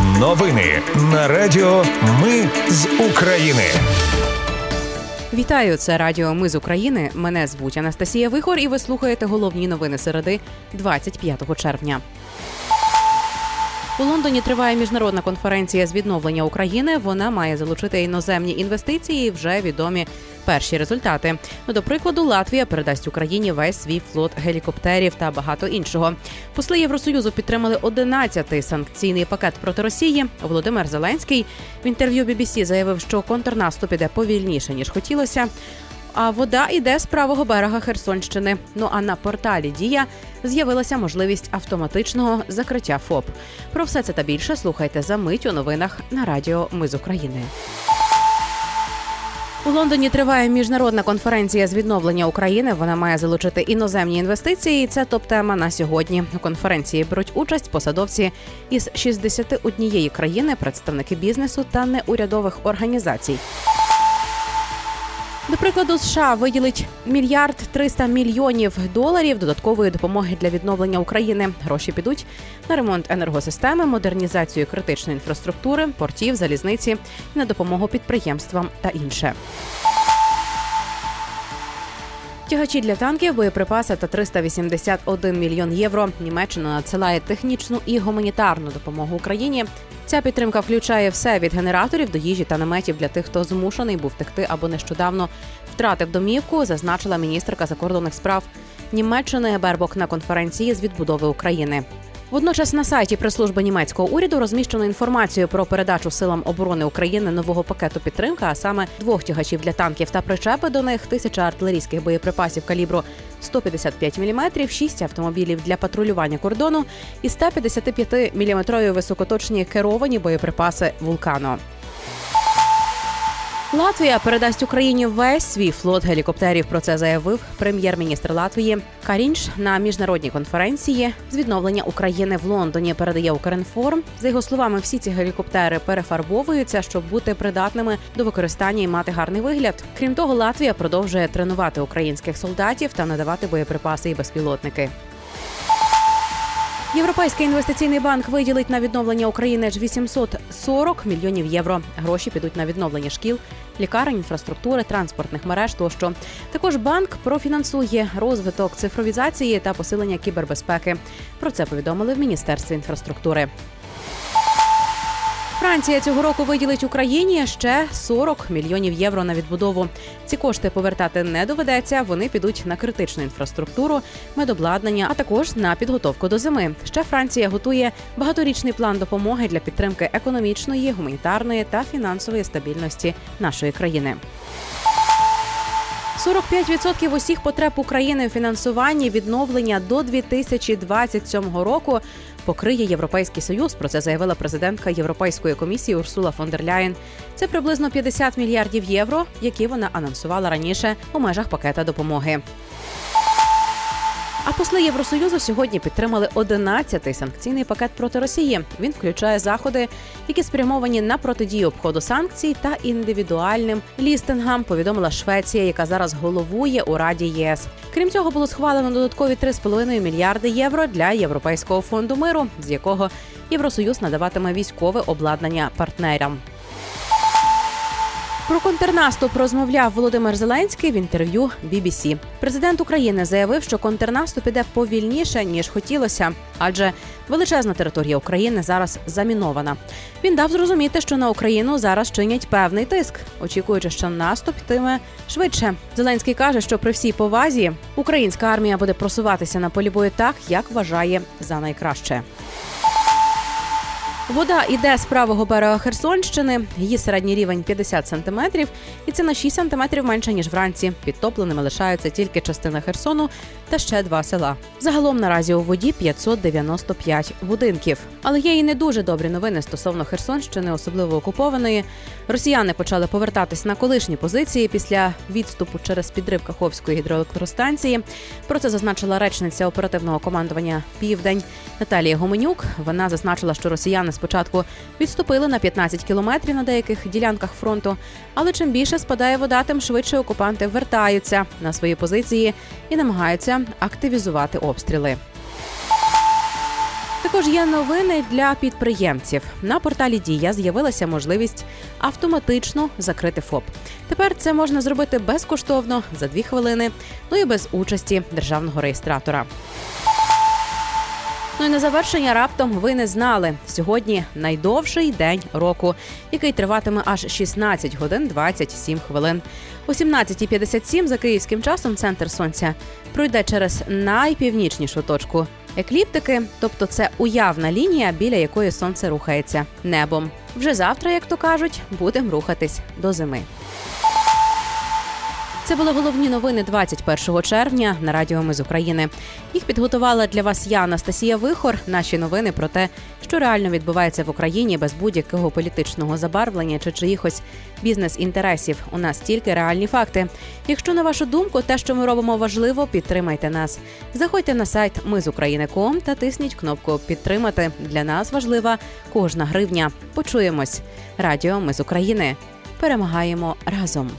Новини на Радіо Ми з України. Вітаю, це Радіо Ми з України. Мене звуть Анастасія Вихор і ви слухаєте головні новини середи 25 червня. У Лондоні триває міжнародна конференція з відновлення України. Вона має залучити іноземні інвестиції і вже відомі перші результати. До прикладу, Латвія передасть Україні весь свій флот гелікоптерів та багато іншого. Посли Євросоюзу підтримали 11-й санкційний пакет проти Росії. Володимир Зеленський в інтерв'ю BBC заявив, що контрнаступ іде повільніше, ніж хотілося. А вода йде з правого берега Херсонщини. Ну а на порталі «Дія» з'явилася можливість автоматичного закриття ФОП. Про все це та більше слухайте за мить у новинах на Радіо Ми з України. У Лондоні триває міжнародна конференція з відновлення України. Вона має залучити іноземні інвестиції. Це топ-тема на сьогодні. У конференції беруть участь посадовці із 61 країни, представники бізнесу та неурядових організацій. До прикладу, США виділить $1,3 мільярда додаткової допомоги для відновлення України. Гроші підуть на ремонт енергосистеми, модернізацію критичної інфраструктури, портів, залізниці, на допомогу підприємствам та інше. Тягачі для танків, боєприпаси та 381 мільйон євро. Німеччина надсилає технічну і гуманітарну допомогу Україні. Ця підтримка включає все від генераторів до їжі та наметів для тих, хто змушений був втекти або нещодавно втратив домівку, зазначила міністерка закордонних справ Німеччини Бербок на конференції з відбудови України. Водночас на сайті прес-служби німецького уряду розміщено інформацію про передачу Силам оборони України нового пакету підтримки, а саме 2 тягачів для танків та причепи до них, 1000 артилерійських боєприпасів калібру 155 мм, 6 автомобілів для патрулювання кордону і 155-мм високоточні керовані боєприпаси «Вулкану». Латвія передасть Україні весь свій флот гелікоптерів. Про це заявив прем'єр-міністр Латвії Карінш на міжнародній конференції з відновлення України в Лондоні, передає Укрінформ. За його словами, всі ці гелікоптери перефарбовуються, щоб бути придатними до використання і мати гарний вигляд. Крім того, Латвія продовжує тренувати українських солдатів та надавати боєприпаси і безпілотники. Європейський інвестиційний банк виділить на відновлення України 840 мільйонів євро. Гроші підуть на відновлення шкіл, лікарень, інфраструктури, транспортних мереж тощо. Також банк профінансує розвиток цифровізації та посилення кібербезпеки. Про це повідомили в Міністерстві інфраструктури. Франція цього року виділить Україні ще 40 мільйонів євро на відбудову. Ці кошти повертати не доведеться, вони підуть на критичну інфраструктуру, медобладнання, а також на підготовку до зими. Ще Франція готує багаторічний план допомоги для підтримки економічної, гуманітарної та фінансової стабільності нашої країни. 45% усіх потреб України у фінансуванні відновлення до 2027 року покриє Європейський союз, про це заявила президентка Європейської комісії Урсула фон дер Ляєн. Це приблизно 50 мільярдів євро, які вона анонсувала раніше у межах пакета допомоги. А посли Євросоюзу сьогодні підтримали 11-й санкційний пакет проти Росії. Він включає заходи, які спрямовані на протидію обходу санкцій та індивідуальним лістингам, повідомила Швеція, яка зараз головує у Раді ЄС. Крім цього, було схвалено додаткові 3,5 мільярди євро для Європейського фонду миру, з якого Євросоюз надаватиме військове обладнання партнерам. Про контрнаступ розмовляв Володимир Зеленський в інтерв'ю BBC. Президент України заявив, що контрнаступ іде повільніше, ніж хотілося, адже величезна територія України зараз замінована. Він дав зрозуміти, що на Україну зараз чинять певний тиск, очікуючи, що наступ йтиме швидше. Зеленський каже, що при всій повазі українська армія буде просуватися на полі бою так, як вважає за найкраще. Вода йде з правого берега Херсонщини, її середній рівень 50 сантиметрів, і це на 6 сантиметрів менше, ніж вранці. Підтопленими лишаються тільки частина Херсону та ще 2 села. Загалом наразі у воді 595 будинків. Але є і не дуже добрі новини стосовно Херсонщини, особливо окупованої. Росіяни почали повертатись на колишні позиції після відступу через підрив Каховської гідроелектростанції. Про це зазначила речниця оперативного командування «Південь» Наталія Гуменюк. Вона зазначила, що росіяни спочатку відступили на 15 кілометрів на деяких ділянках фронту, але чим більше спадає вода, тим швидше окупанти вертаються на свої позиції і намагаються активізувати обстріли. Також є новини для підприємців. На порталі Дія з'явилася можливість автоматично закрити ФОП. Тепер це можна зробити безкоштовно за 2 хвилини, ну і без участі державного реєстратора. Ну і на завершення раптом ви не знали. Сьогодні найдовший день року, який триватиме аж 16 годин 27 хвилин. О 17:57 за київським часом центр Сонця пройде через найпівнічнішу точку екліптики, тобто це уявна лінія, біля якої Сонце рухається небом. Вже завтра, як то кажуть, будемо рухатись до зими. Це були головні новини 21 червня на Радіо Ми з України. Їх підготувала для вас я, Анастасія Вихор. Наші новини про те, що реально відбувається в Україні без будь-якого політичного забарвлення чи чиїхось бізнес-інтересів. У нас тільки реальні факти. Якщо, на вашу думку, те, що ми робимо, важливо, підтримайте нас. Заходьте на сайт myzukrainy.com та тисніть кнопку «Підтримати». Для нас важлива кожна гривня. Почуємось. Радіо Ми з України. Перемагаємо разом.